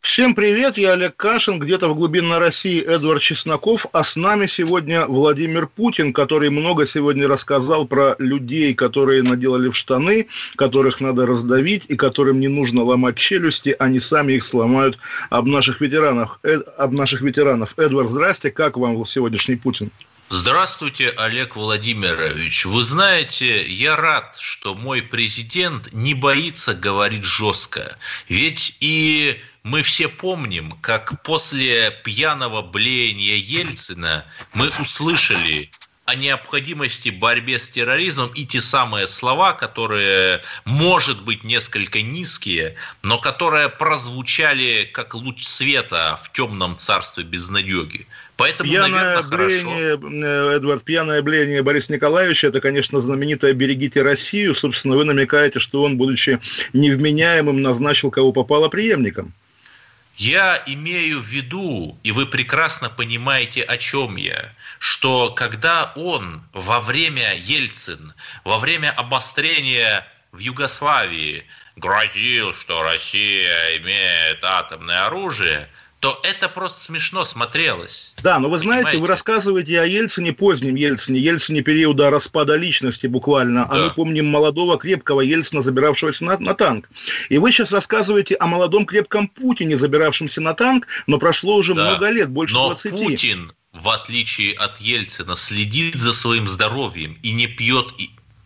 Всем привет, я Олег Кашин, где-то в глубинной России Эдвард Чесноков, а с нами сегодня Владимир Путин, который много сегодня рассказал про людей, которые наделали в штаны, которых надо раздавить и которым не нужно ломать челюсти, они сами их сломают об наших ветеранов. Эдвард, здрасте, как вам сегодняшний Путин? Здравствуйте, Олег Владимирович. Вы знаете, я рад, что мой президент не боится говорить жестко. Ведь и мы все помним, как после пьяного блеяния Ельцина мы услышали о необходимости борьбы с терроризмом и те самые слова, которые, может быть, несколько низкие, но которые прозвучали как луч света в темном царстве безнадёги. Поэтому, пьяное блеяние Бориса Николаевича, это, конечно, знаменитое «Берегите Россию». Собственно, вы намекаете, что он, будучи невменяемым, назначил кого попало преемником. Я имею в виду, и вы прекрасно понимаете, о чем я, что когда он во время обострения в Югославии грозил, что Россия имеет атомное оружие, то это просто смешно смотрелось. Да, но вы знаете, понимаете? Вы рассказываете о Ельцине, позднем Ельцине, Ельцине периода распада личности буквально, да. А мы помним молодого, крепкого Ельцина, забиравшегося на танк. И вы сейчас рассказываете о молодом, крепком Путине, забиравшемся на танк, но прошло уже много лет, больше 20. Но Путин, в отличие от Ельцина, следит за своим здоровьем и не пьет,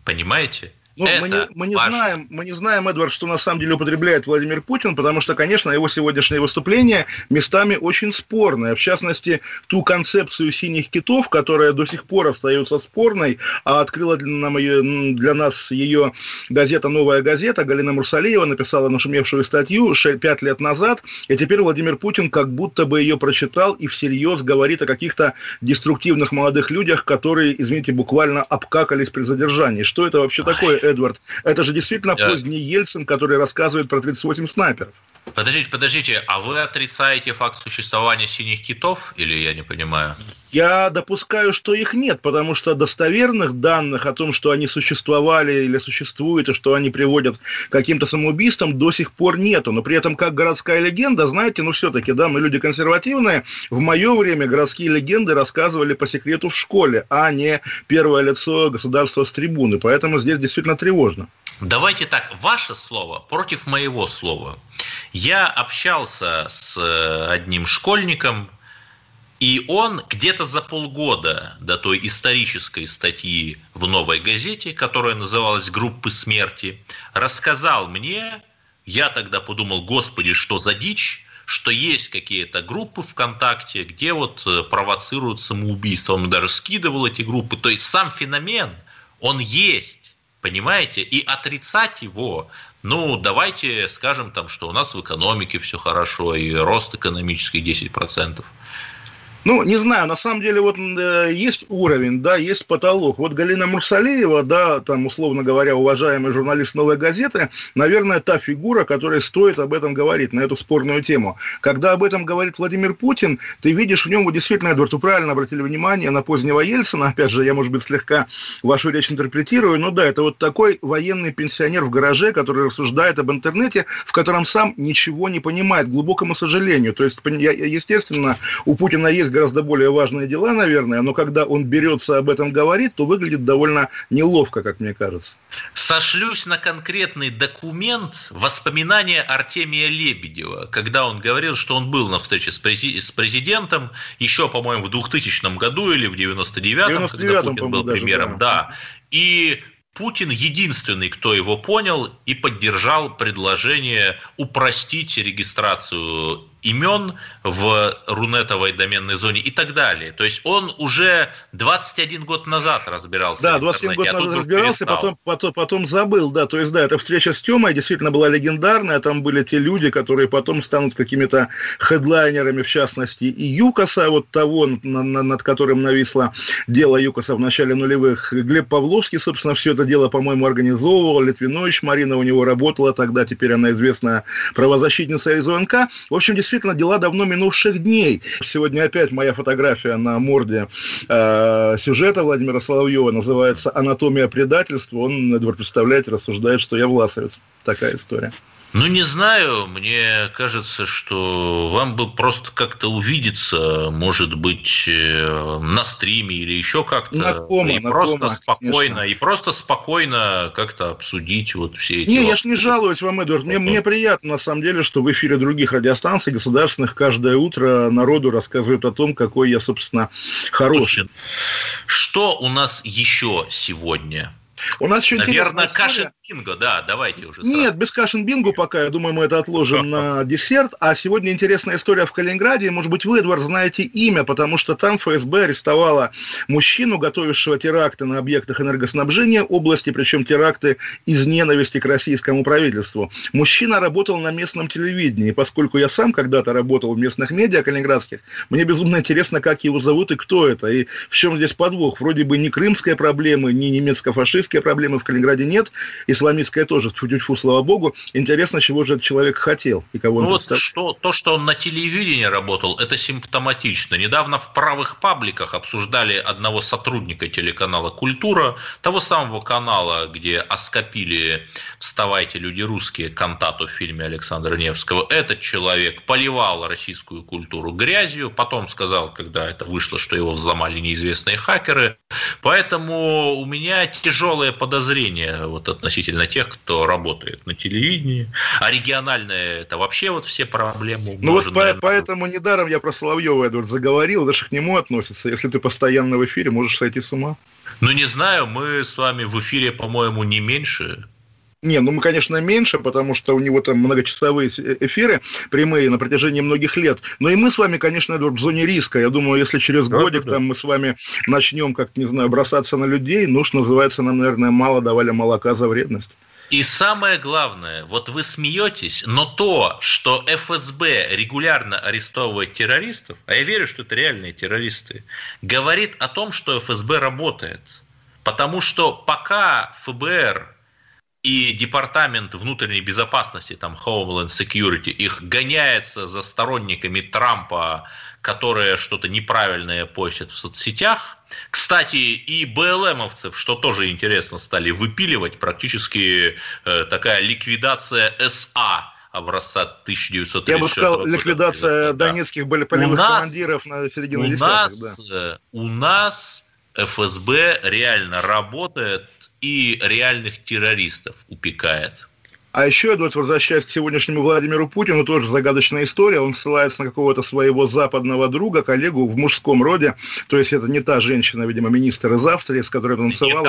понимаете? Ну, мы не знаем, Эдвард, что на самом деле употребляет Владимир Путин, потому что, конечно, его сегодняшнее выступление местами очень спорное. В частности, ту концепцию «Синих китов», которая до сих пор остается спорной, а открыла для нас ее газета «Новая газета», Галина Мурсалиева написала нашумевшую статью 5 лет назад, и теперь Владимир Путин как будто бы ее прочитал и всерьез говорит о каких-то деструктивных молодых людях, которые, извините, буквально обкакались при задержании. Что это вообще такое? Эдвард, это же действительно поздний Ельцин, который рассказывает про 38 снайперов. Подождите, а вы отрицаете факт существования синих китов, или я не понимаю? Я допускаю, что их нет, потому что достоверных данных о том, что они существовали или существуют, и что они приводят к каким-то самоубийствам, до сих пор нету. Но при этом, как городская легенда, знаете, все-таки, да, мы люди консервативные, в мое время городские легенды рассказывали по секрету в школе, а не первое лицо государства с трибуны. Поэтому здесь действительно тревожно. Давайте так, ваше слово против моего слова. Я общался с одним школьником, и он где-то за полгода до той исторической статьи в «Новой газете», которая называлась «Группы смерти», рассказал мне, я тогда подумал, господи, что за дичь, что есть какие-то группы ВКонтакте, где провоцируют самоубийство. Он даже скидывал эти группы. То есть сам феномен, он есть. Понимаете? И отрицать его, давайте скажем, что у нас в экономике все хорошо, и рост экономический 10%. Не знаю, на самом деле есть уровень, есть потолок. Галина Мурсалиева, условно говоря, уважаемый журналист «Новой газеты», наверное, та фигура, которая стоит об этом говорить, на эту спорную тему. Когда об этом говорит Владимир Путин, ты видишь в нем, действительно, Эдвард, вы правильно обратили внимание на позднего Ельцина, опять же, я, может быть, слегка вашу речь интерпретирую, это такой военный пенсионер в гараже, который рассуждает об интернете, в котором сам ничего не понимает, к глубокому сожалению. То есть, естественно, у Путина есть гораздо более важные дела, наверное, но когда он берется об этом говорить, то выглядит довольно неловко, как мне кажется. Сошлюсь на конкретный документ, воспоминания Артемия Лебедева, когда он говорил, что он был на встрече с президентом еще, по-моему, в 2000 году или в 99-м, когда Путин был премьером. Да. И Путин единственный, кто его понял и поддержал предложение упростить регистрацию имен в рунетовой доменной зоне и так далее. То есть он уже 21 год назад разбирался. Да, 21 год назад разбирался, потом забыл. Да, то есть, да, эта встреча с Тёмой действительно была легендарная. Там были те люди, которые потом станут какими-то хедлайнерами, в частности, и Юкоса, вот того, над которым нависло дело Юкоса в начале нулевых. Глеб Павловский, собственно, все это дело, по-моему, организовывал. Литвинович Марина у него работала тогда, теперь она известная правозащитница из УНК. В общем, действительно, дела давно минувших дней. Сегодня опять моя фотография на морде сюжета Владимира Соловьева называется «Анатомия предательства». Он, Эдвард, представляете, рассуждает, что я власовец. Такая история. Ну, не знаю, мне кажется, что вам бы просто как-то увидеться, может быть, на стриме или еще как-то, и просто спокойно как-то обсудить вот все эти... Я ж не жалуюсь вам, Эдвард, мне приятно, на самом деле, что в эфире других радиостанций государственных каждое утро народу рассказывают о том, какой я, собственно, хороший. Что у нас еще сегодня? У нас еще, наверное, Кашин-бинго, да, давайте уже сразу. Нет, без Кашин-бинго пока, я думаю, мы это отложим на десерт. А сегодня интересная история в Калининграде, может быть, вы, Эдвард, знаете имя, потому что там ФСБ арестовала мужчину, готовившего теракты на объектах энергоснабжения области, причем теракты из ненависти к российскому правительству. Мужчина работал на местном телевидении, и поскольку я сам когда-то работал в местных медиа калининградских, мне безумно интересно, как его зовут и кто это, и в чем здесь подвох. Вроде бы ни крымской проблемы, ни немецко-фашистской проблемы в Калининграде нет, исламистская тоже, тьфу-тьфу, слава богу. Интересно, чего же этот человек хотел и кого он представил. То, что он на телевидении работал, это симптоматично. Недавно в правых пабликах обсуждали одного сотрудника телеканала «Культура», того самого канала, где оскопили «Вставайте, люди русские» кантату в фильме Александра Невского. Этот человек поливал российскую культуру грязью, потом сказал, когда это вышло, что его взломали неизвестные хакеры. Поэтому у меня тяжелый подозрения вот относительно тех, кто работает на телевидении, а региональные это вообще вот все проблемы. Ну вот поэтому недаром я про Соловьева, Эдвард, заговорил, даже к нему относится. Если ты постоянно в эфире, можешь сойти с ума. Ну не знаю, мы с вами в эфире, по-моему, не меньше. Не, ну мы, конечно, меньше, потому что у него там многочасовые эфиры прямые на протяжении многих лет. Но и мы с вами, конечно, Эдвард, в зоне риска. Я думаю, если через годик там мы с вами начнем, как, не знаю, бросаться на людей, ну, что называется, нам, наверное, мало давали молока за вредность. И самое главное, вот вы смеетесь, но то, что ФСБ регулярно арестовывает террористов, а я верю, что это реальные террористы, говорит о том, что ФСБ работает. Потому что пока ФБР... и департамент внутренней безопасности, там Homeland Security, их гоняется за сторонниками Трампа, которые что-то неправильное постят в соцсетях. Кстати, и БЛМовцев, что тоже интересно, стали выпиливать, практически такая ликвидация СА. Образца 1934 года. Я бы сказал, ликвидация донецких полевых командиров на середине 10-х. Да. У нас... ФСБ реально работает и реальных террористов упекает. А еще, Эдвард, возвращаясь к сегодняшнему Владимиру Путину, тоже загадочная история. Он ссылается на какого-то своего западного друга, коллегу в мужском роде. То есть, это не та женщина, видимо, министр из Австрии, с которой танцевал.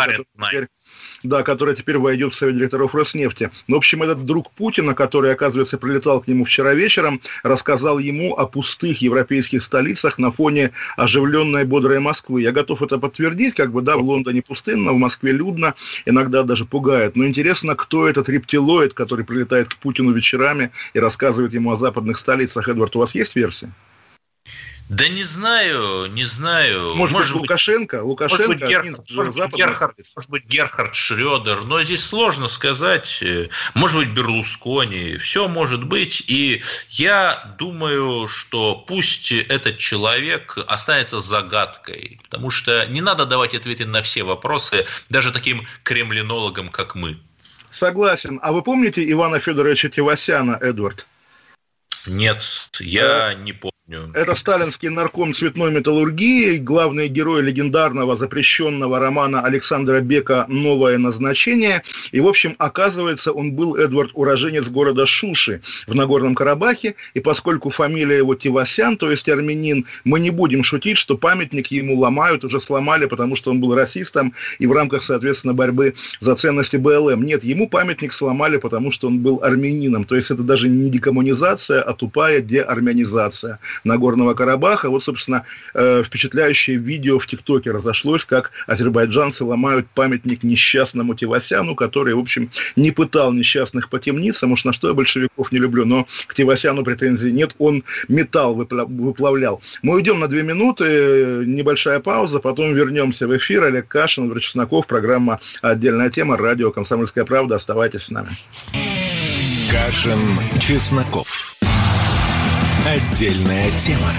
Да, которая теперь войдет в Совет директоров Роснефти. В общем, этот друг Путина, который, оказывается, прилетал к нему вчера вечером, рассказал ему о пустых европейских столицах на фоне оживленной, бодрой Москвы. Я готов это подтвердить, в Лондоне пустынно, в Москве людно, иногда даже пугает. Но интересно, кто этот рептилоид, который прилетает к Путину вечерами и рассказывает ему о западных столицах. Эдвард, у вас есть версия? Да не знаю. Может быть, Лукашенко, может быть, Герхард Шрёдер, но здесь сложно сказать. Может быть, Берлускони, все может быть. И я думаю, что пусть этот человек останется загадкой, потому что не надо давать ответы на все вопросы даже таким кремлинологам, как мы. Согласен. А вы помните Ивана Федоровича Тевосяна, Эдвард? Нет, я не помню. Это сталинский нарком цветной металлургии, главный герой легендарного запрещенного романа Александра Бека «Новое назначение». И, в общем, оказывается, он был, Эдвард, уроженец города Шуши в Нагорном Карабахе. И поскольку фамилия его Тевасян, то есть армянин, мы не будем шутить, что памятник ему ломают, уже сломали, потому что он был расистом и в рамках, соответственно, борьбы за ценности БЛМ. Нет, ему памятник сломали, потому что он был армянином. То есть это даже не декоммунизация, а тупая деармянизация Нагорного Карабаха. Вот, собственно, впечатляющее видео в ТикТоке разошлось, как азербайджанцы ломают памятник несчастному Тевасяну, который, в общем, не пытал несчастных по темницам. Уж на что я большевиков не люблю, но к Тевасяну претензий нет. Он металл выплавлял. Мы уйдем на 2 минуты, небольшая пауза, потом вернемся в эфир. Олег Кашин, Эдвард Чесноков, программа «Отдельная тема», радио «Комсомольская правда». Оставайтесь с нами. Кашин, Чесноков. Отдельная тема.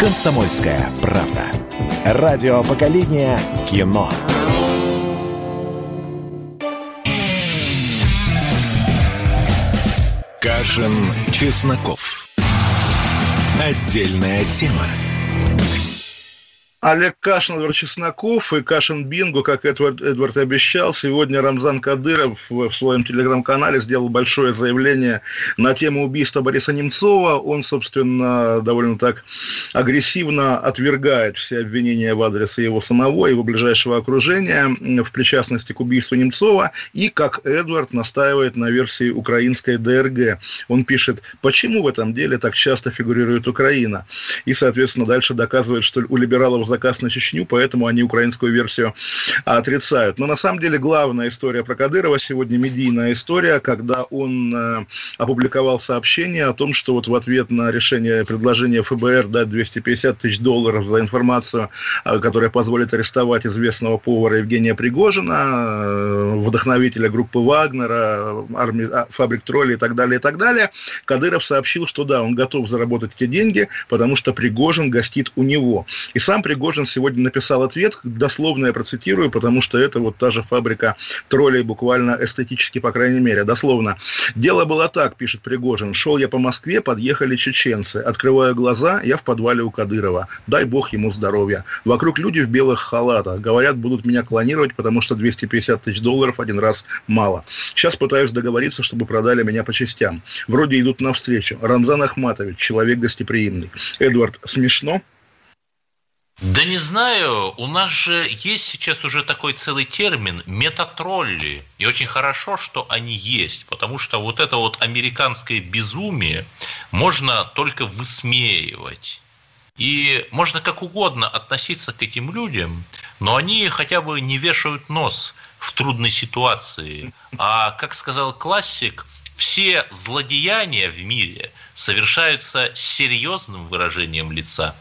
«Комсомольская правда». Радио поколения кино. Кашин, Чесноков. Отдельная тема. Олег Кашин, Эдвард Чесноков и Кашин Бинго, как Эдвард обещал. Сегодня Рамзан Кадыров в своем телеграм-канале сделал большое заявление на тему убийства Бориса Немцова. Он, собственно, довольно так агрессивно отвергает все обвинения в адрес его самого, его ближайшего окружения, в причастности к убийству Немцова. И, как Эдвард, настаивает на версии украинской ДРГ. Он пишет, почему в этом деле так часто фигурирует Украина. И, соответственно, дальше доказывает, что у либералов заказ на Чечню, поэтому они украинскую версию отрицают. Но на самом деле главная история про Кадырова сегодня медийная история, когда он опубликовал сообщение о том, что вот в ответ на решение предложения ФБР дать $250 тысяч за информацию, которая позволит арестовать известного повара Евгения Пригожина, вдохновителя группы Вагнера, армии, фабрик троллей и так далее, Кадыров сообщил, что да, он готов заработать эти деньги, потому что Пригожин гостит у него. И сам Пригожин сегодня написал ответ, дословно я процитирую, потому что это вот та же фабрика троллей, буквально эстетически, по крайней мере, дословно. «Дело было так», — пишет Пригожин, — «шел я по Москве, подъехали чеченцы. Открываю глаза, я в подвале у Кадырова. Дай бог ему здоровья. Вокруг люди в белых халатах. Говорят, будут меня клонировать, потому что $250 тысяч один раз мало. Сейчас пытаюсь договориться, чтобы продали меня по частям. Вроде идут навстречу. Рамзан Ахматович, человек гостеприимный». Эдвард, смешно? Да не знаю, у нас же есть сейчас уже такой целый термин метатролли. И очень хорошо, что они есть, потому что вот это вот американское безумие можно только высмеивать. И можно как угодно относиться к этим людям, но они хотя бы не вешают нос в трудной ситуации. А, как сказал классик, все злодеяния в мире совершаются серьезным выражением лица.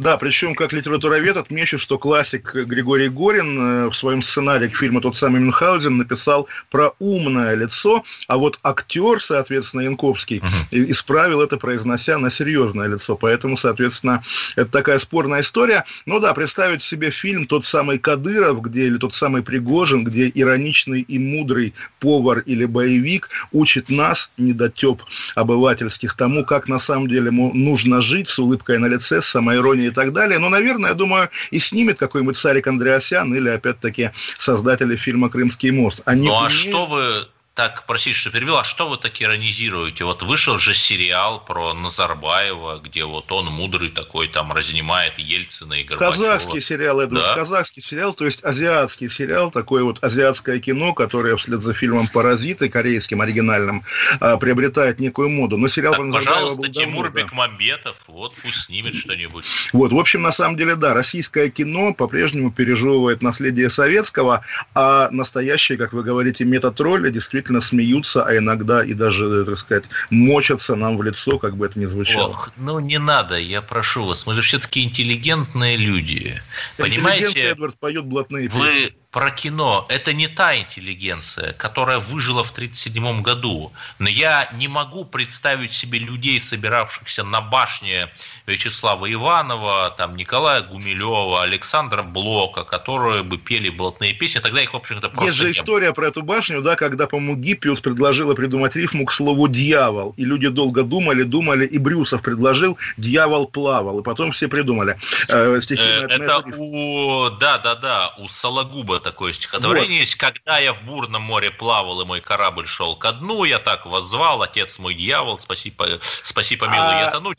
Да, причем, как литературовед, отмечу, что классик Григорий Горин в своем сценарии к фильму «Тот самый Мюнхгаузен» написал про умное лицо, а вот актер, соответственно, Янковский, исправил это, произнося на серьезное лицо. Поэтому, соответственно, это такая спорная история. Но да, представить себе фильм «Тот самый Кадыров», где, или «Тот самый Пригожин», где ироничный и мудрый повар или боевик учит нас, недотеп обывательских, тому, как на самом деле нужно жить, с улыбкой на лице, с самоиронией и так далее. Но, наверное, я думаю, и снимет какой-нибудь Сарик Андреасян или, опять-таки, создатели фильма «Крымский мост». Они а что вы так, простите, что перебил, а что вы так иронизируете? Вот вышел же сериал про Назарбаева, где вот он мудрый такой, там, разнимает Ельцина и Горбачева. Казахский сериал, Эдвард, да? Казахский сериал, то есть азиатский сериал, такое вот азиатское кино, которое вслед за фильмом «Паразиты», корейским, оригинальным, приобретает некую моду. Но сериал так, пожалуйста, Тимур Бекмамбетов, вот пусть снимет что-нибудь. Вот, в общем, на самом деле, да, российское кино по-прежнему пережевывает наследие советского, а настоящие, как вы говорите, метатролли действительно смеются, а иногда и даже, так сказать, мочатся нам в лицо, как бы это ни звучало. Ох, ну не надо, я прошу вас, мы же все-таки интеллигентные люди. Понимаете, Эдвард поет блатные песни. про кино. Это не та интеллигенция, которая выжила в 1937 году. Но я не могу представить себе людей, собиравшихся на башне Вячеслава Иванова, там, Николая Гумилева, Александра Блока, которые бы пели блатные песни. Тогда их, в общем-то, просто есть же история про эту башню, да, когда, по-моему, Гиппиус предложила придумать рифму к слову «дьявол». И люди долго думали, и Брюсов предложил «дьявол плавал». И потом все придумали. Это у... Да, у Сологуба такое стихотворение есть. Когда я в бурном море плавал, и мой корабль шел ко дну, я так воззвал: отец мой дьявол, спаси помилуй, я тону.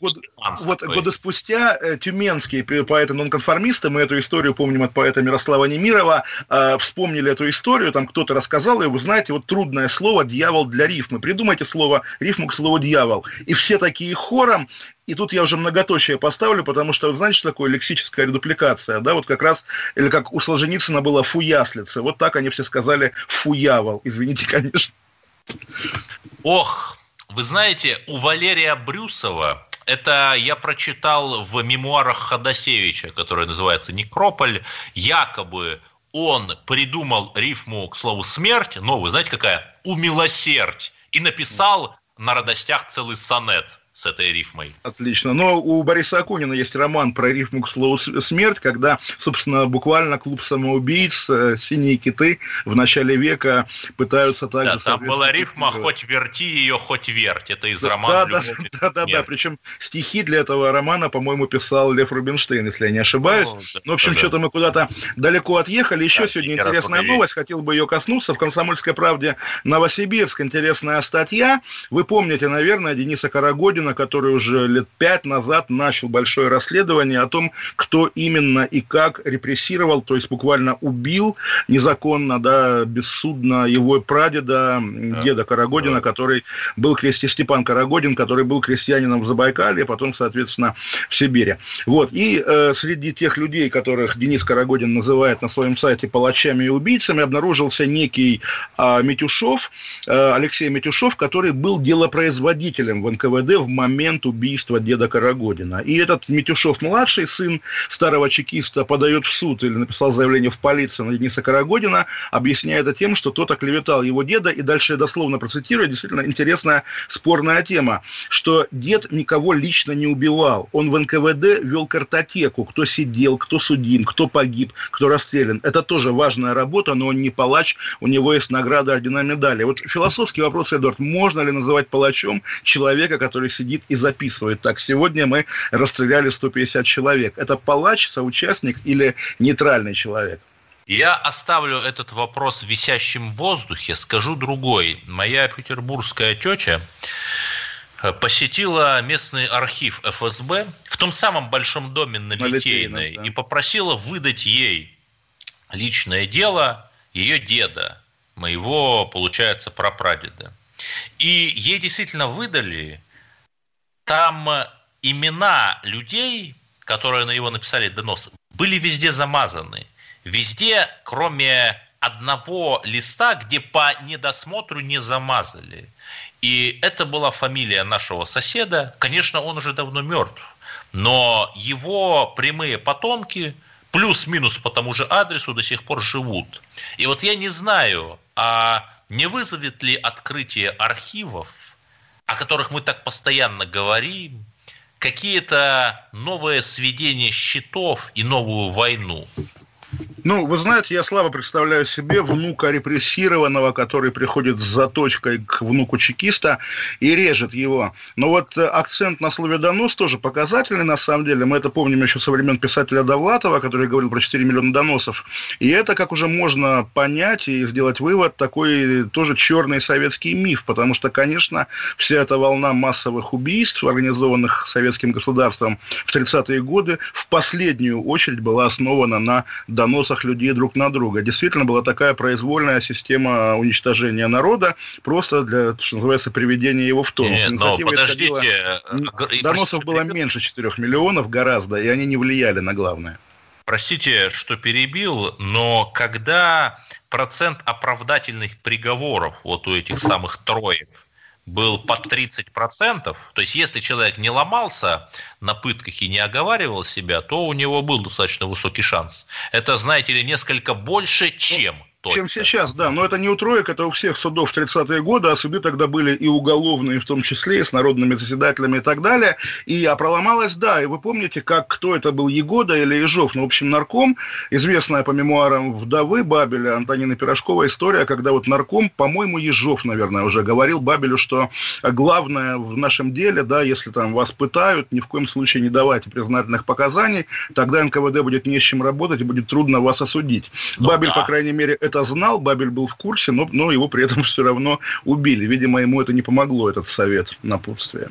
Вот года спустя тюменские поэты-нонконформисты, мы эту историю помним от поэта Мирослава Немирова, вспомнили эту историю, там кто-то рассказал, и вы знаете, вот трудное слово «дьявол» для рифмы. Придумайте слово, рифму к слову «дьявол». И все такие хором. И тут я уже многоточие поставлю, потому что, знаете, что такое лексическая редупликация, да, вот как раз, или как у Солженицына было «фуяслица», вот так они все сказали «фуявол», извините, конечно. Ох, вы знаете, у Валерия Брюсова, это я прочитал в мемуарах Ходосевича, который называется «Некрополь», якобы он придумал рифму к слову «смерть», но вы знаете какая, «умилосердь», и написал на радостях целый сонет с этой рифмой. Отлично. Но у Бориса Акунина есть роман про рифму к слову «смерть», когда, собственно, буквально клуб самоубийц, «Синие киты» в начале века пытаются также... Да, там была рифма «хоть верти ее, хоть верть». Это из романа «Любовь». Да. Причем стихи для этого романа, по-моему, писал Лев Рубинштейн, если я не ошибаюсь. Что-то мы куда-то далеко отъехали. Еще сегодня интересная новость, хотел бы ее коснуться. В «Комсомольской правде» Новосибирск интересная статья. Вы помните, наверное, Дениса Карагодина, который уже лет 5 назад начал большое расследование о том, кто именно и как репрессировал, то есть буквально убил незаконно, да, бессудно его прадеда, деда Карагодина, который был Степан Карагодин, который был крестьянином в Забайкалье, потом, соответственно, в Сибири. Вот. И среди тех людей, которых Денис Карагодин называет на своем сайте палачами и убийцами, обнаружился некий Алексей Митюшов, который был делопроизводителем в НКВД в момент убийства деда Карагодина. И этот Митюшов-младший, сын старого чекиста, подает в суд или написал заявление в полицию на Дениса Карагодина, объясняя это тем, что тот оклеветал его деда, и дальше я дословно процитирую, действительно интересная спорная тема, что дед никого лично не убивал. Он в НКВД вел картотеку, кто сидел, кто судим, кто погиб, кто расстрелян. Это тоже важная работа, но он не палач, у него есть награда, ордена, медали. Вот философский вопрос, Эдуард, можно ли называть палачом человека, который сидит и записывает. Так, сегодня мы расстреляли 150 человек. Это палач, соучастник или нейтральный человек? Я оставлю этот вопрос висящим в воздухе, скажу другой. Моя петербургская тетя посетила местный архив ФСБ в том самом большом доме на Литейной и попросила выдать ей личное дело ее деда, моего, получается, прапрадеда. И ей действительно выдали... Там имена людей, которые на него написали донос, были везде замазаны. Везде, кроме одного листа, где по недосмотру не замазали. И это была фамилия нашего соседа. Конечно, он уже давно мертв, но его прямые потомки плюс-минус по тому же адресу до сих пор живут. И вот я не знаю, а не вызовет ли открытие архивов, о которых мы так постоянно говорим, какие-то новые сведения счетов и новую войну. Ну, вы знаете, я слабо представляю себе внука репрессированного, который приходит с заточкой к внуку чекиста и режет его. Но вот акцент на слове «донос» тоже показательный, на самом деле. Мы это помним еще со времен писателя Довлатова, который говорил про 4 миллиона доносов. И это, как уже можно понять и сделать вывод, такой тоже черный советский миф. Потому что, конечно, вся эта волна массовых убийств, организованных советским государством в 30-е годы, в последнюю очередь была основана на доносах людей друг на друга. Действительно была такая произвольная система уничтожения народа, просто для, что называется, приведения его в тонус. Доносов было меньше 4 миллионов гораздо, и они не влияли на главное. Простите, что перебил, но когда процент оправдательных приговоров вот у этих самых троек был под 30%, то есть если человек не ломался на пытках и не оговаривал себя, то у него был достаточно высокий шанс. Это, знаете ли, несколько больше, чем сейчас, да. Но это не у троек, это у всех судов в 30-е годы, а суды тогда были и уголовные, в том числе, и с народными заседателями и так далее. И проломалась, да, и вы помните, как, кто это был, Егода или Ежов, ну, в общем, нарком, известная по мемуарам вдовы Бабеля, Антонины Пирожковой, история, когда вот нарком, по-моему, Ежов, наверное, уже говорил Бабелю, что главное в нашем деле, да, если там вас пытают, ни в коем случае не давайте признательных показаний, тогда НКВД будет не с чем работать и будет трудно вас осудить. Ну, Бабель, да, по крайней мере, это знал, Бабель был в курсе, но его при этом все равно убили. Видимо, ему это не помогло, этот совет напутствия.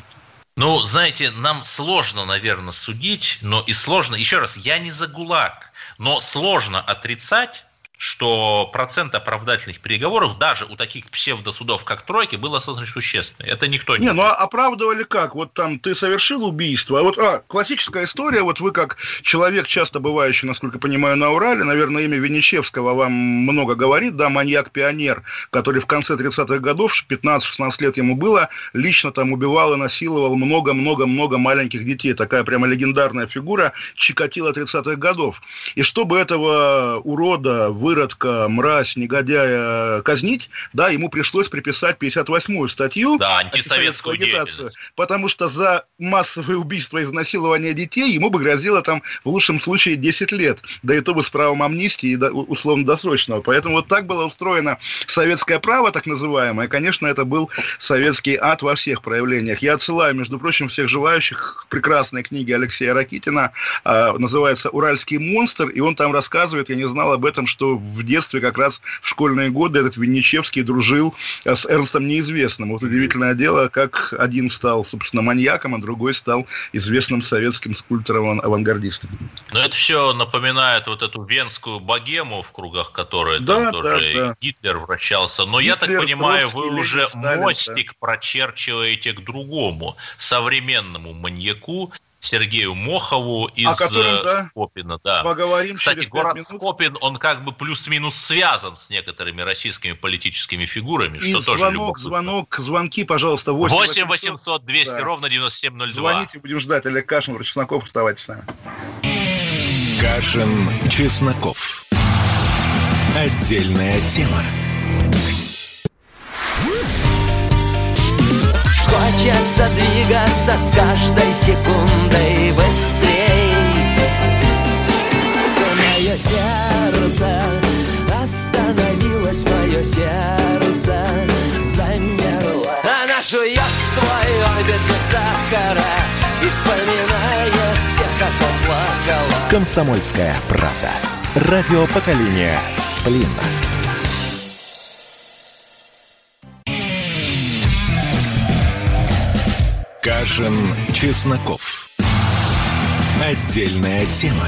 Ну, знаете, нам сложно, наверное, судить, но и сложно, еще раз, я не за ГУЛАГ, но сложно отрицать, что процент оправдательных переговоров даже у таких псевдосудов, как тройки, был достаточно существенный. Это никто не... Не, ну а оправдывали как? Вот там ты совершил убийство. А вот классическая история, вот вы как человек, часто бывающий, насколько понимаю, на Урале, наверное, имя Веничевского вам много говорит, да, маньяк-пионер, который в конце 30-х годов, 15-16 лет ему было, лично там убивал и насиловал много-много-много маленьких детей. Такая прямо легендарная фигура, Чикатило 30-х годов. И чтобы этого урода, выродка, мразь, негодяя казнить, да, ему пришлось приписать 58-ю статью, да, антисоветскую агитацию, потому что за массовое убийство и изнасилование детей ему бы грозило там в лучшем случае 10 лет, да и то бы с правом амнистии и условно-досрочного. Поэтому вот так было устроено советское право, так называемое. Конечно, это был советский ад во всех проявлениях. Я отсылаю, между прочим, всех желающих к прекрасной книге Алексея Ракитина, называется «Уральский монстр», и он там рассказывает, я не знал об этом, что в детстве, как раз в школьные годы, этот Винничевский дружил с Эрнстом Неизвестным. Вот удивительное дело, как один стал, собственно, маньяком, а другой стал известным советским скульптором-авангардистом. Но это все напоминает вот эту венскую богему, в кругах которой тоже Гитлер вращался. Но Гитлер, я так понимаю, Троцкий, вы уже Сталин, мостик прочерчиваете к другому современному маньяку, Сергею Мохову из котором, да, Скопина. Да. Поговорим. Кстати, город Скопин, он как бы плюс-минус связан с некоторыми российскими политическими фигурами, и что тоже любопытно. Звонки, пожалуйста, 8-800-200, да, ровно 9702. Звоните, будем ждать. Олег Кашин, Чесноков, оставайтесь с нами. Кашин, Чесноков. Отдельная тема. Хочется двигаться с каждой секундой быстрей. Мое сердце остановилось, мое сердце замерло. Она жует свой орбит без сахара и вспоминает тех, кто плакала. Комсомольская правда. Радио поколения «Сплин». Кашин, Чесноков. Отдельная тема.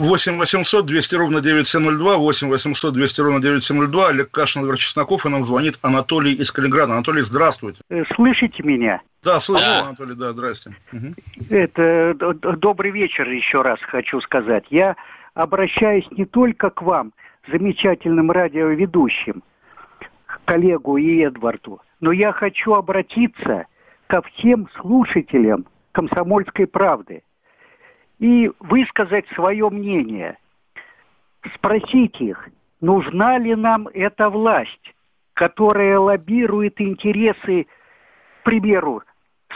8-800-200-09-702, 8-800-200-09-702. Олег Кашин, Эдвард Чесноков, и нам звонит Анатолий из Калининграда. Анатолий, здравствуйте. Слышите меня? Да, слышу, Анатолий, да, здрасте. Это добрый вечер еще раз хочу сказать. Я обращаюсь не только к вам, замечательным радиоведущим, коллегу и Эдварду, но я хочу обратиться ко всем слушателям «Комсомольской правды» и высказать свое мнение. Спросить их, нужна ли нам эта власть, которая лоббирует интересы, к примеру,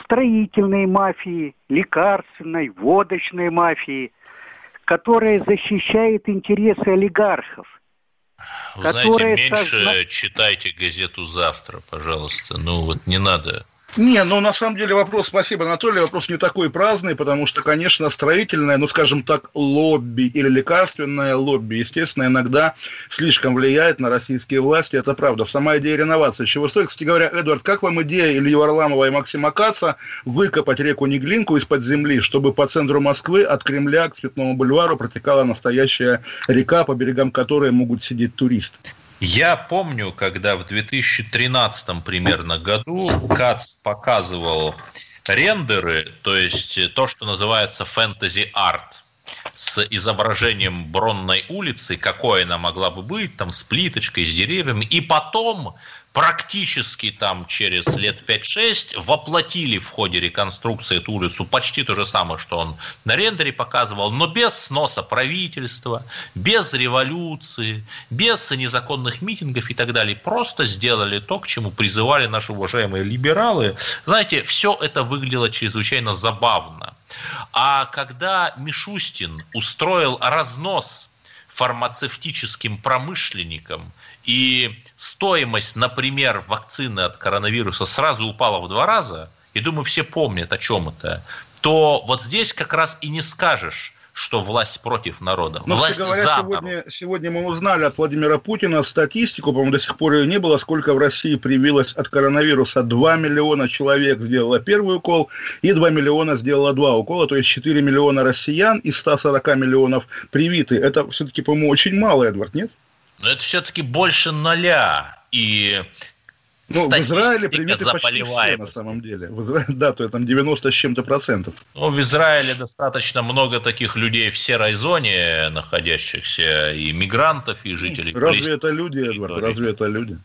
строительной мафии, лекарственной, водочной мафии, которая защищает интересы олигархов. Вы знаете, меньше читайте газету «Завтра», пожалуйста. Ну вот не надо. Не, ну на самом деле вопрос, спасибо, Анатолий, вопрос не такой праздный, потому что, конечно, строительное, ну скажем так, лобби или лекарственное лобби, естественно, иногда слишком влияет на российские власти, это правда. Сама идея реновации, чего стоит, кстати говоря, Эдвард, как вам идея Илью Варламова и Максима Каца выкопать реку Неглинку из-под земли, чтобы по центру Москвы от Кремля к Цветному бульвару протекала настоящая река, по берегам которой могут сидеть туристы? Я помню, когда в 2013 примерно году Кац показывал рендеры, то есть то, что называется фэнтези-арт, с изображением Бронной улицы, какой она могла бы быть, там с плиточкой, с деревьями, и потом практически там через лет 5-6 воплотили в ходе реконструкции эту улицу почти то же самое, что он на рендере показывал, но без сноса правительства, без революции, без незаконных митингов и так далее. Просто сделали то, к чему призывали наши уважаемые либералы. Знаете, все это выглядело чрезвычайно забавно. А когда Мишустин устроил разнос фармацевтическим промышленникам, и стоимость, например, вакцины от коронавируса сразу упала в 2 раза, и, думаю, все помнят, о чем это, то вот здесь как раз и не скажешь, что власть против народа. Но, власть говоря, за народ. Сегодня мы узнали от Владимира Путина статистику, по-моему, до сих пор ее не было, сколько в России привилось от коронавируса. 2 миллиона человек сделало первый укол, и 2 миллиона сделало 2 укола, то есть 4 миллиона россиян из 140 миллионов привиты. Это все-таки, по-моему, очень мало, Эдвард, нет? Но это все-таки больше 0. И... Ну, в Израиле привиты почти все, на самом деле. В Израиле, да, то там 90 с чем-то процентов. Ну, в Израиле достаточно много таких людей в серой зоне находящихся, и мигрантов, и жителей. Разве это люди, Эдвард, разве это люди?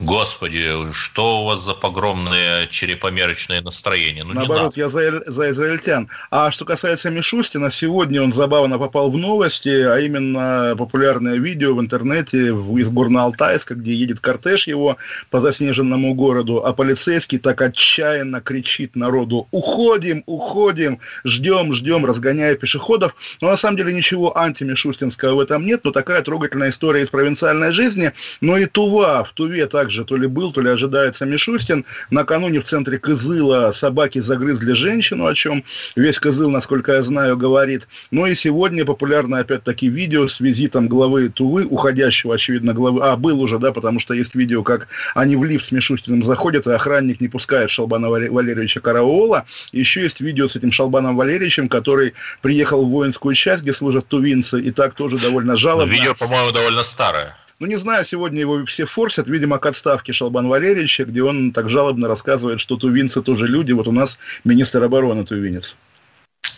Господи, что у вас за погромные черепомерочные настроения? Ну, наоборот, я за израильтян. А что касается Мишустина, сегодня он забавно попал в новости, а именно популярное видео в интернете из Горно-Алтайска, где едет кортеж его по заснеженному городу, а полицейский так отчаянно кричит народу: «Уходим, уходим, ждем, ждем», разгоняя пешеходов. Но на самом деле ничего антимишустинского в этом нет, но такая трогательная история из провинциальной жизни. Но и Тува, в Туве так же то ли был, то ли ожидается Мишустин. Накануне в центре Кызыла собаки загрызли женщину, о чем весь Кызыл, насколько я знаю, говорит. Ну и сегодня популярно опять-таки видео с визитом главы Тувы, уходящего, очевидно, главы... А, был уже, да, потому что есть видео, как они в лифт с Мишустиным заходят, и охранник не пускает Шалбана Валерьевича караула. Еще есть видео с этим Шалбаном Валерьевичем, который приехал в воинскую часть, где служат тувинцы, и так тоже довольно жалобно. Видео, по-моему, довольно старое. Ну, не знаю, сегодня его все форсят, видимо, к отставке Шалбана Валерьевича, где он так жалобно рассказывает, что тувинцы тоже люди. Вот у нас министр обороны тувинец.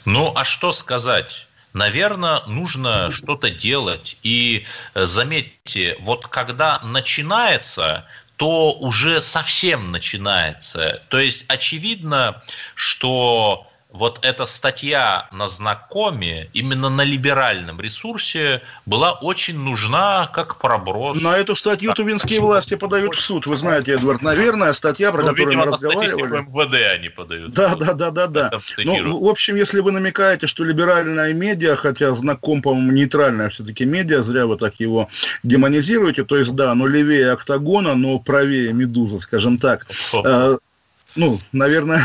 Ну, а что сказать? Наверное, нужно что-то делать. И заметьте, вот когда начинается... то уже совсем начинается. То есть очевидно, что... Вот эта статья на «Знакоме», именно на либеральном ресурсе, была очень нужна как проброс. На эту статью тувинские власти подают в суд. Вы знаете, Эдвард, наверное, статья, про которую мы разговаривали. Видимо, на статистику МВД они подают. Да. Ну, в общем, если вы намекаете, что либеральное медиа, хотя «Знаком», по-моему, нейтральное все-таки медиа, зря вы так его демонизируете, то есть, да, но левее «Октагона», но правее «Медузы», скажем так. Ну, наверное,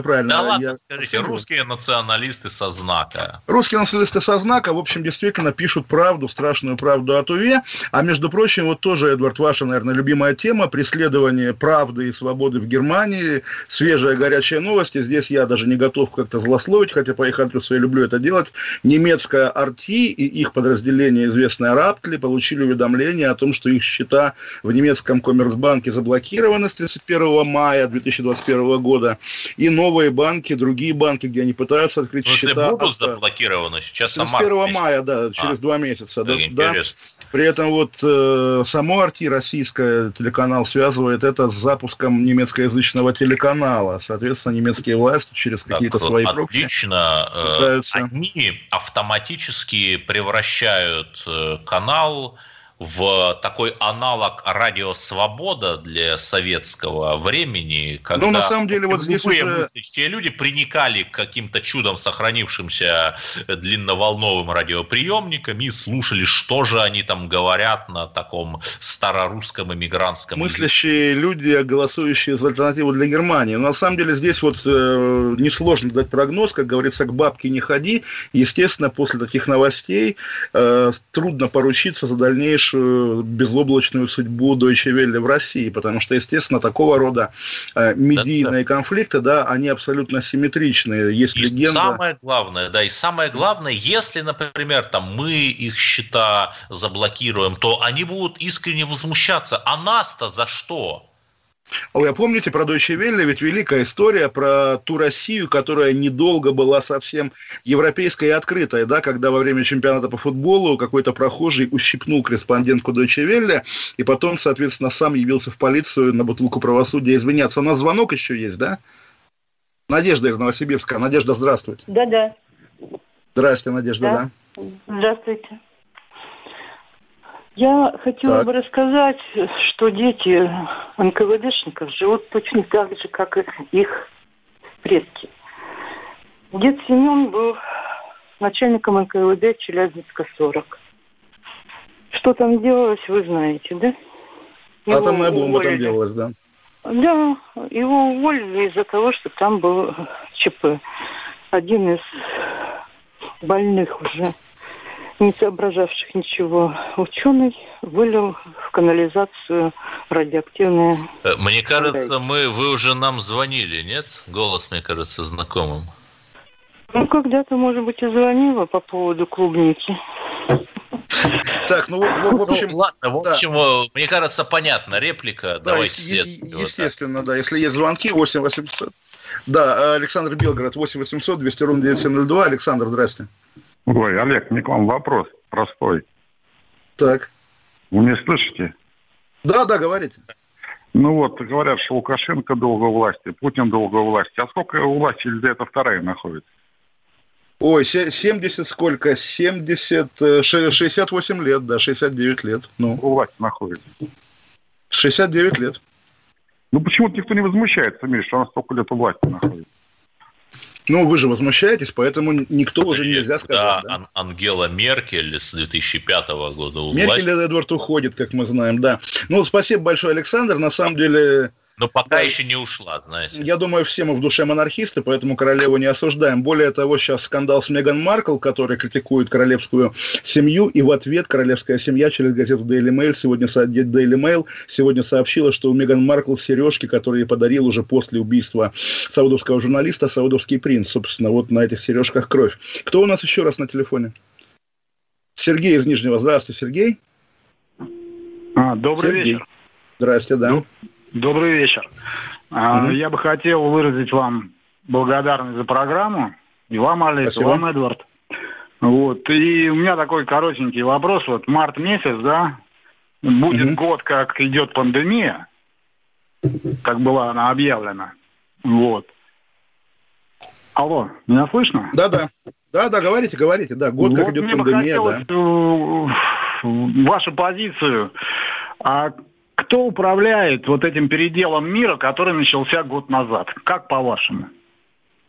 правильно. Да ладно, скажите, русские националисты со знака. Русские националисты со знака, в общем, действительно пишут правду, страшную правду о Туве. А между прочим, вот тоже, Эдвард, ваша, наверное, любимая тема — преследование правды и свободы в Германии. Свежая горячая новость. Здесь я даже не готов как-то злословить, хотя по их адресу я люблю это делать. Немецкая «Арти» и их подразделение, известное «Раптли», получили уведомление о том, что их счета в немецком Коммерцбанке заблокированы с 31 мая 2021 года, и новые банки, другие банки, где они пытаются открыть счета. Будут заблокированы сейчас 31 мая, да, через 2 месяца. Да. При этом вот само «Арти», российское, телеканал, связывает это с запуском немецкоязычного телеканала. Соответственно, немецкие власти через какие-то свои прокси. Отлично. Пытаются... Они автоматически превращают канал в такой аналог «Радио Свобода» для советского времени, когда на самом деле, вот здесь уже... мыслящие люди приникали к каким-то чудом сохранившимся длинноволновым радиоприемникам и слушали, что же они там говорят на таком старорусском эмигрантском языке. Мыслящие люди, голосующие за альтернативу для Германии. Но на самом деле здесь вот несложно дать прогноз, как говорится, к бабке не ходи. Естественно, после таких новостей трудно поручиться за дальнейшее безоблачную судьбу Deutsche Welle в России, потому что, естественно, такого рода медийные конфликты, да, они абсолютно симметричные. Есть легенда... самое главное, если, например, там мы их счета заблокируем, то они будут искренне возмущаться. А нас-то за что? Вы помните про Deutsche Welle? Ведь великая история про ту Россию, которая недолго была совсем европейская и открытая, да, когда во время чемпионата по футболу какой-то прохожий ущипнул корреспондентку Deutsche Welle, и потом, соответственно, сам явился в полицию на бутылку правосудия извиняться. У нас звонок еще есть, да? Надежда из Новосибирска. Надежда, здравствуйте. Да-да. Здравствуйте, Надежда, да? Здравствуйте. Я хотела бы рассказать, что дети НКВДшников живут точно так же, как и их предки. Дед Семен был начальником НКВД Челябинска-40. Что там делалось, вы знаете, да? Его атомная бомба там делалась, да? Да, его уволили из-за того, что там был ЧП. Один из больных уже, не соображавших ничего, ученый вылил в канализацию радиоактивные... Мне кажется, вы уже нам звонили, нет? Голос, мне кажется, знакомым. Ну, когда-то, может быть, и звонила по поводу клубники. Так, в общем... Ладно, в общем, да. Мне кажется, понятно. Реплика, да, давайте следуем. Естественно, да. Если есть звонки, 8800. Да, Александр, Белгород, 8800-200-9702. Александр, здрасте. Ой, Олег, мне к вам вопрос простой. Так. Вы меня слышите? Да, говорите. Ну вот, говорят, что Лукашенко долго у власти, Путин долго у власти. А сколько у власти Елизавета II находится? Ой, 70 сколько? 68 лет, да, 69 лет. Ну. У власти находится. 69 лет. Ну почему-то никто не возмущается, Миш, что она столько лет у власти находится. Ну, вы же возмущаетесь, поэтому никто уже нельзя сказать. Да, да? Ангела Меркель с 2005 года у власти. Меркель Эдвард уходит, как мы знаем, да. Ну, спасибо большое, Александр. На самом деле... Но пока еще не ушла, знаете. Я думаю, все мы в душе монархисты, поэтому королеву не осуждаем. Более того, сейчас скандал с Меган Маркл, который критикует королевскую семью, и в ответ королевская семья через газету Daily Mail сегодня сообщила, что у Меган Маркл сережки, которые ей подарил уже после убийства саудовского журналиста саудовский принц. Собственно, вот на этих сережках кровь. Кто у нас еще раз на телефоне? Сергей из Нижнего. Здравствуйте, Сергей. Добрый вечер. Здравствуйте, да. Добрый вечер. Я бы хотел выразить вам благодарность за программу. И вам, Олег, и вам, Эдвард. Вот. И у меня такой коротенький вопрос. Вот март месяц, да, будет год, как идет пандемия, как была она объявлена. Вот. Алло, меня слышно? Да. Да, говорите, да. Год, вот как идет пандемия, да. Вашу позицию. Кто управляет вот этим переделом мира, который начался год назад? Как по-вашему?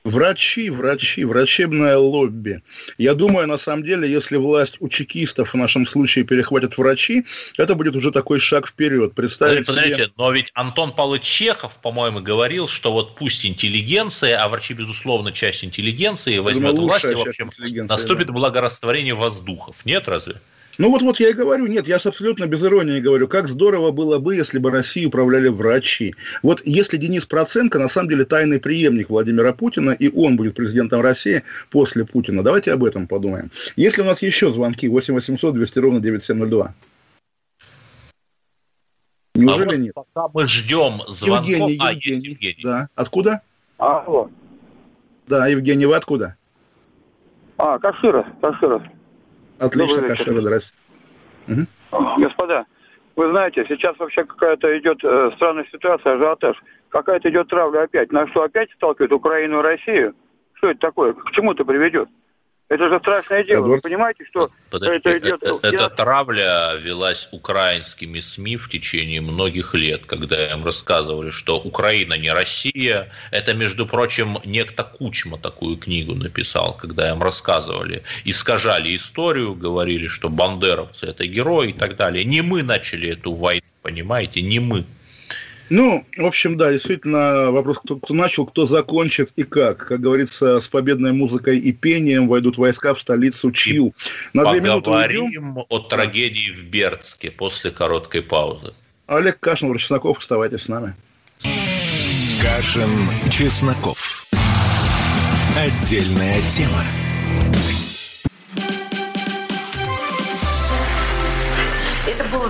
Врачи, врачебное лобби. Я думаю, на самом деле, если власть у чекистов в нашем случае перехватят врачи, это будет уже такой шаг вперед. Подождите, но ведь Антон Павлович Чехов, по-моему, говорил, что вот пусть интеллигенция, а врачи, безусловно, часть интеллигенции возьмет власть, и, в общем, наступит благорастворение воздухов. Нет, разве? Ну, вот я и говорю, нет, я абсолютно без иронии говорю, как здорово было бы, если бы Россией управляли врачи. Вот если Денис Проценко, на самом деле, тайный преемник Владимира Путина, и он будет президентом России после Путина. Давайте об этом подумаем. Если у нас еще звонки, 8800-200-9702. Неужели нет? Пока мы ждем звонков. Евгений. Есть Евгений. Да. Откуда? Алло. Да, Евгений, вы откуда? Каширов. Отлично, Кашир, здрасте. Господа, вы знаете, сейчас вообще какая-то идет странная ситуация, ажиотаж. Какая-то идет травля опять. На что опять сталкивают Украину и Россию? Что это такое? К чему это приведет? Это же страшное дело. Вы понимаете, что это идет... Эта травля велась украинскими СМИ в течение многих лет, когда им рассказывали, что Украина не Россия. Это, между прочим, некто Кучма такую книгу написал, когда им рассказывали. Искажали историю, говорили, что бандеровцы – это герои и так далее. Не мы начали эту войну, понимаете, не мы. Ну, в общем, да, действительно, вопрос, кто начал, кто закончит и как. Как говорится, с победной музыкой и пением войдут войска в столицу чью. Поговорим о трагедии в Бердске после короткой паузы. Олег Кашин, Чесноков, оставайтесь с нами. Кашин, Чесноков. Отдельная тема. Это было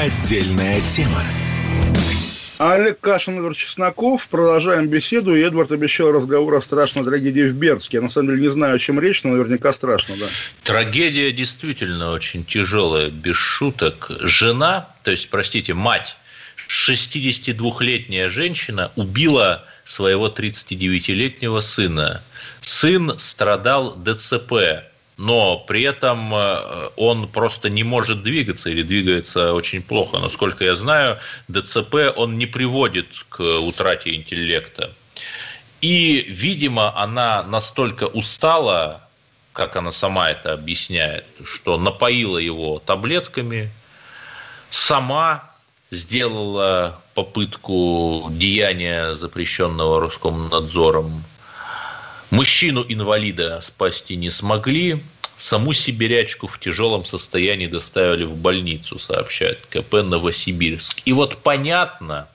Отдельная тема. Олег Кашин, Эдвард Чесноков. Продолжаем беседу. И Эдвард обещал разговор о страшной трагедии в Бердске. Я на самом деле не знаю, о чем речь, но наверняка страшно, да. Трагедия действительно очень тяжелая, без шуток. Жена, то есть, простите, мать, 62-летняя женщина убила своего 39-летнего сына. Сын страдал ДЦП. Но при этом он просто не может двигаться или двигается очень плохо. Насколько я знаю, ДЦП он не приводит к утрате интеллекта. И, видимо, она настолько устала, как она сама это объясняет, что напоила его таблетками, сама сделала попытку деяния, запрещенного Роскомнадзором. Мужчину-инвалида спасти не смогли. Саму сибирячку в тяжелом состоянии доставили в больницу, сообщает КП «Новосибирск». И вот понятно,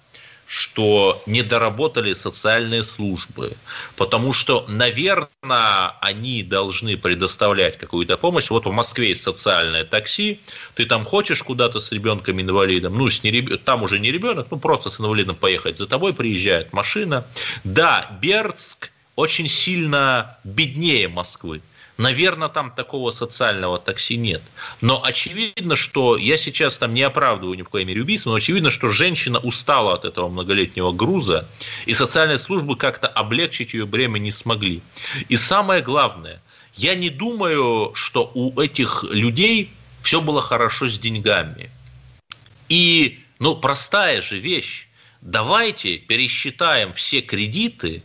что не доработали социальные службы, потому что, наверное, они должны предоставлять какую-то помощь. Вот в Москве есть социальное такси, ты там хочешь куда-то с ребенком-инвалидом, ну, там уже не ребенок, ну, просто с инвалидом поехать, за тобой приезжает машина. Да, Бердск очень сильно беднее Москвы. Наверное, там такого социального такси нет. Но очевидно, что я сейчас там не оправдываю ни в коей мере убийство, но очевидно, что женщина устала от этого многолетнего груза, и социальные службы как-то облегчить ее бремя не смогли. И самое главное, я не думаю, что у этих людей все было хорошо с деньгами. И, ну, простая же вещь. Давайте пересчитаем все кредиты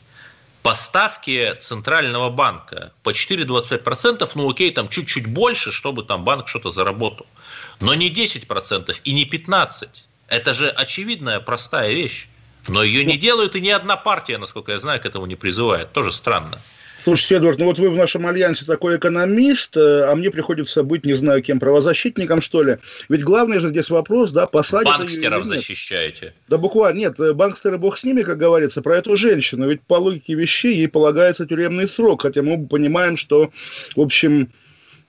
по ставке Центрального банка по 4,25%, ну окей, там чуть-чуть больше, чтобы там банк что-то заработал. Но не 10% и не 15%. Это же очевидная простая вещь. Но ее не делают, и ни одна партия, насколько я знаю, к этому не призывает. Тоже странно. Слушайте, Эдвард, ну вот вы в нашем альянсе такой экономист, а мне приходится быть, не знаю кем, правозащитником, что ли. Ведь главное же здесь вопрос, да, посадят ее или нет. Банкстеров защищаете. Да буквально, нет, банкстеры бог с ними, как говорится, про эту женщину. Ведь по логике вещей ей полагается тюремный срок, хотя мы понимаем, что, в общем,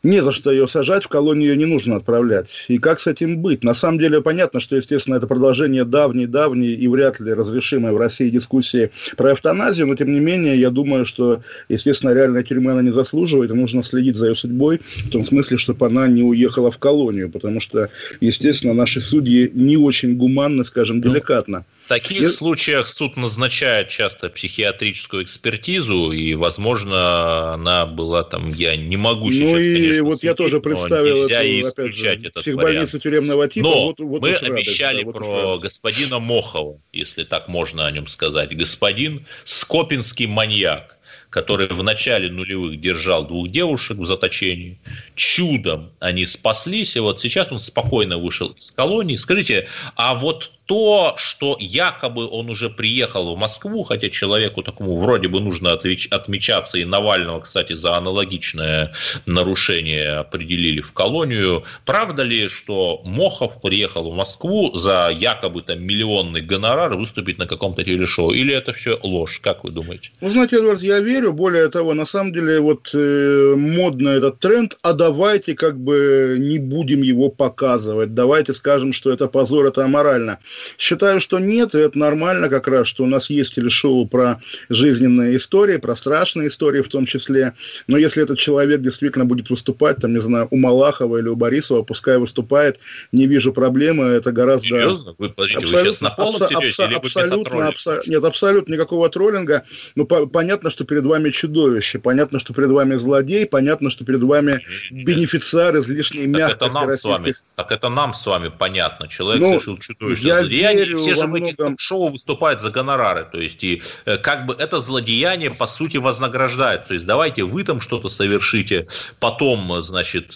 не за что ее сажать, в колонию ее не нужно отправлять. И как с этим быть? На самом деле понятно, что, естественно, это продолжение давней и вряд ли разрешимой в России дискуссии про эвтаназию, но, тем не менее, я думаю, что, естественно, реальная тюрьма она не заслуживает, и нужно следить за ее судьбой, в том смысле, чтобы она не уехала в колонию, потому что, естественно, наши судьи не очень гуманно, скажем, деликатно. В таких случаях суд назначает часто психиатрическую экспертизу, и, возможно, она была там, я не могу сейчас, конечно, вот я тоже представил эту психбольницу тюремного типа. Но вот мы обещали про господина Мохова, если так можно о нем сказать. Господин скопинский маньяк, который в начале нулевых держал двух девушек в заточении. Чудом они спаслись, и вот сейчас он спокойно вышел из колонии. Скажите, а вот то, что якобы он уже приехал в Москву, хотя человеку такому вроде бы нужно отмечаться, и Навального, кстати, за аналогичное нарушение определили в колонию. Правда ли, что Мохов приехал в Москву за якобы там миллионный гонорар выступить на каком-то телешоу? Или это все ложь? Как вы думаете? Вы знаете, Эдвард, я верю. Более того, на самом деле, вот модно этот тренд, а давайте как бы не будем его показывать. Давайте скажем, что это позор, это аморально. Считаю, что нет, и это нормально как раз, что у нас есть телешоу про жизненные истории, про страшные истории в том числе, но если этот человек действительно будет выступать, там, не знаю, у Малахова или у Борисова, пускай выступает, не вижу проблемы, это гораздо... Серьезно? Вы, подождите, вы сейчас на полном серьезе или Нет, абсолютно никакого троллинга, но понятно, что перед вами чудовище, понятно, что перед вами злодей, понятно, что перед вами бенефициар излишней мягкости российских... Так это нам с вами понятно, человек совершил чудовище. Злодеяние, все же в этих шоу выступают за гонорары, то есть и как бы это злодеяние по сути вознаграждается, то есть давайте вы там что-то совершите, потом, значит,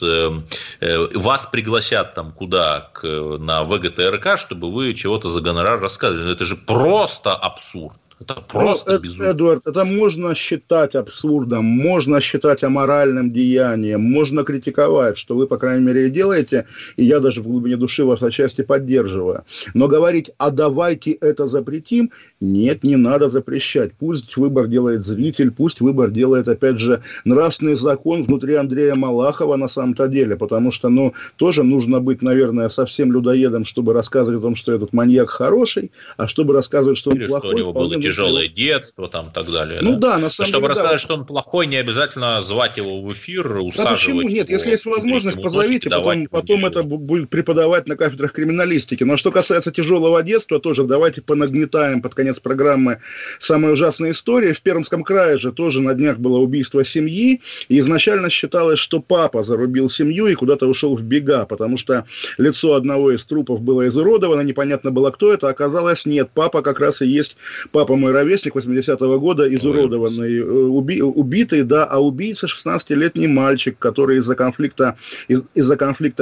вас пригласят там куда, на ВГТРК, чтобы вы чего-то за гонорар рассказывали, это же просто абсурд. Это просто безумие. Эдвард, это можно считать абсурдом, можно считать аморальным деянием, можно критиковать, что вы, по крайней мере, и делаете, и я даже в глубине души вас отчасти поддерживаю. Но говорить, а давайте это запретим, нет, не надо запрещать. Пусть выбор делает зритель, пусть выбор делает, опять же, нравственный закон внутри Андрея Малахова на самом-то деле, потому что, ну, тоже нужно быть, наверное, совсем людоедом, чтобы рассказывать о том, что этот маньяк хороший, а чтобы рассказывать, что он или плохой. Что у него было тяжелое детство, там, так далее. Ну да, на самом деле, чтобы рассказать, что он плохой, не обязательно звать его в эфир, усаживать. А почему нет? Если есть возможность, позовите, потом это будет преподавать на кафедрах криминалистики. Но что касается тяжелого детства, тоже давайте понагнетаем под конец программы самые ужасные истории. В Пермском крае же тоже на днях было убийство семьи, и изначально считалось, что папа зарубил семью и куда-то ушел в бега, потому что лицо одного из трупов было изуродовано, непонятно было, кто это, оказалось, нет, папа как раз и есть, папа мой ровесник 80-го года, изуродованный, убитый, да, а убийца 16-летний мальчик, который из-за конфликта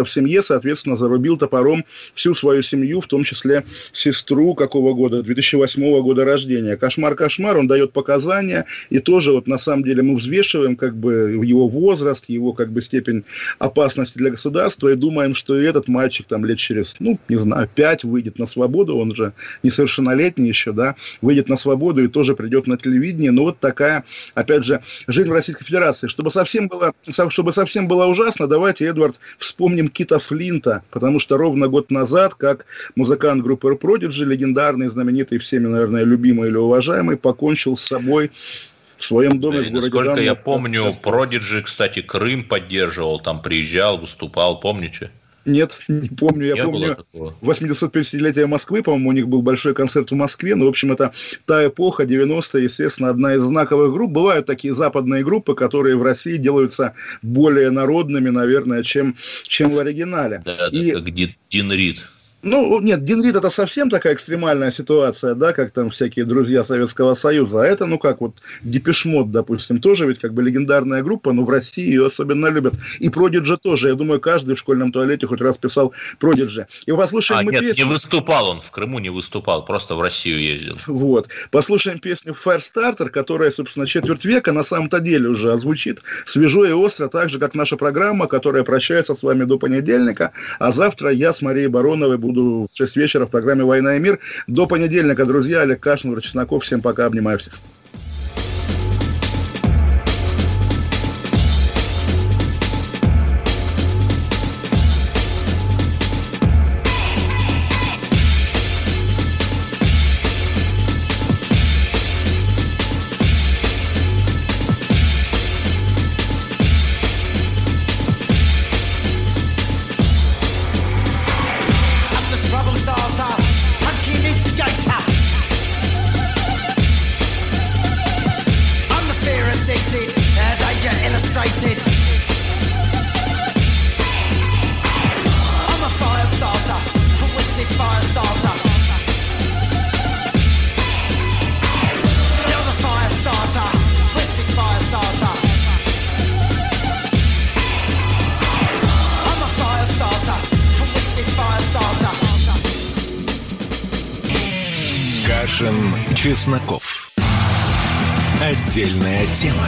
в семье, соответственно, зарубил топором всю свою семью, в том числе сестру какого года, 2008 года рождения. Кошмар, он дает показания, и тоже вот на самом деле мы взвешиваем как бы его возраст, его как бы степень опасности для государства, и думаем, что и этот мальчик там лет через, ну, не знаю, 5 выйдет на свободу, он же несовершеннолетний еще, да, выйдет на свободу и тоже придет на телевидение. Но вот такая, опять же, жизнь в Российской Федерации. Чтобы совсем было ужасно, давайте, Эдвард, вспомним Кита Флинта, потому что ровно год назад, как музыкант группы Prodigy, легендарный, знаменитый, всеми, наверное, любимый или уважаемый, покончил с собой в своем доме в городе. Насколько я помню, Prodigy, кстати, Крым поддерживал, там приезжал, выступал, помните? Нет, не помню. Я помню 85-летие Москвы, по-моему, у них был большой концерт в Москве. Ну, в общем, это та эпоха, 90-е, естественно, одна из знаковых групп. Бывают такие западные группы, которые в России делаются более народными, наверное, чем в оригинале. Да, как Дин Рид. Ну, нет, Дин Рид — это совсем такая экстремальная ситуация, да, как там всякие друзья Советского Союза. А это, ну, как вот Депеш Мод, допустим, тоже ведь как бы легендарная группа, но в России ее особенно любят. И Prodigy тоже. Я думаю, каждый в школьном туалете хоть раз писал Prodigy. И послушаем мы песню. Не выступал он, в Крыму не выступал, просто в Россию ездил. Вот. Послушаем песню Firestarter, которая, собственно, четверть века на самом-то деле уже звучит свежо и остро, так же, как наша программа, которая прощается с вами до понедельника. А завтра я с Марией Бароновой буду в 6 вечера в программе «Война и мир». До понедельника, друзья. Олег Кашин, Эдвард Чесноков. Всем пока. Обнимаю всех. Чесноков. Отдельная тема.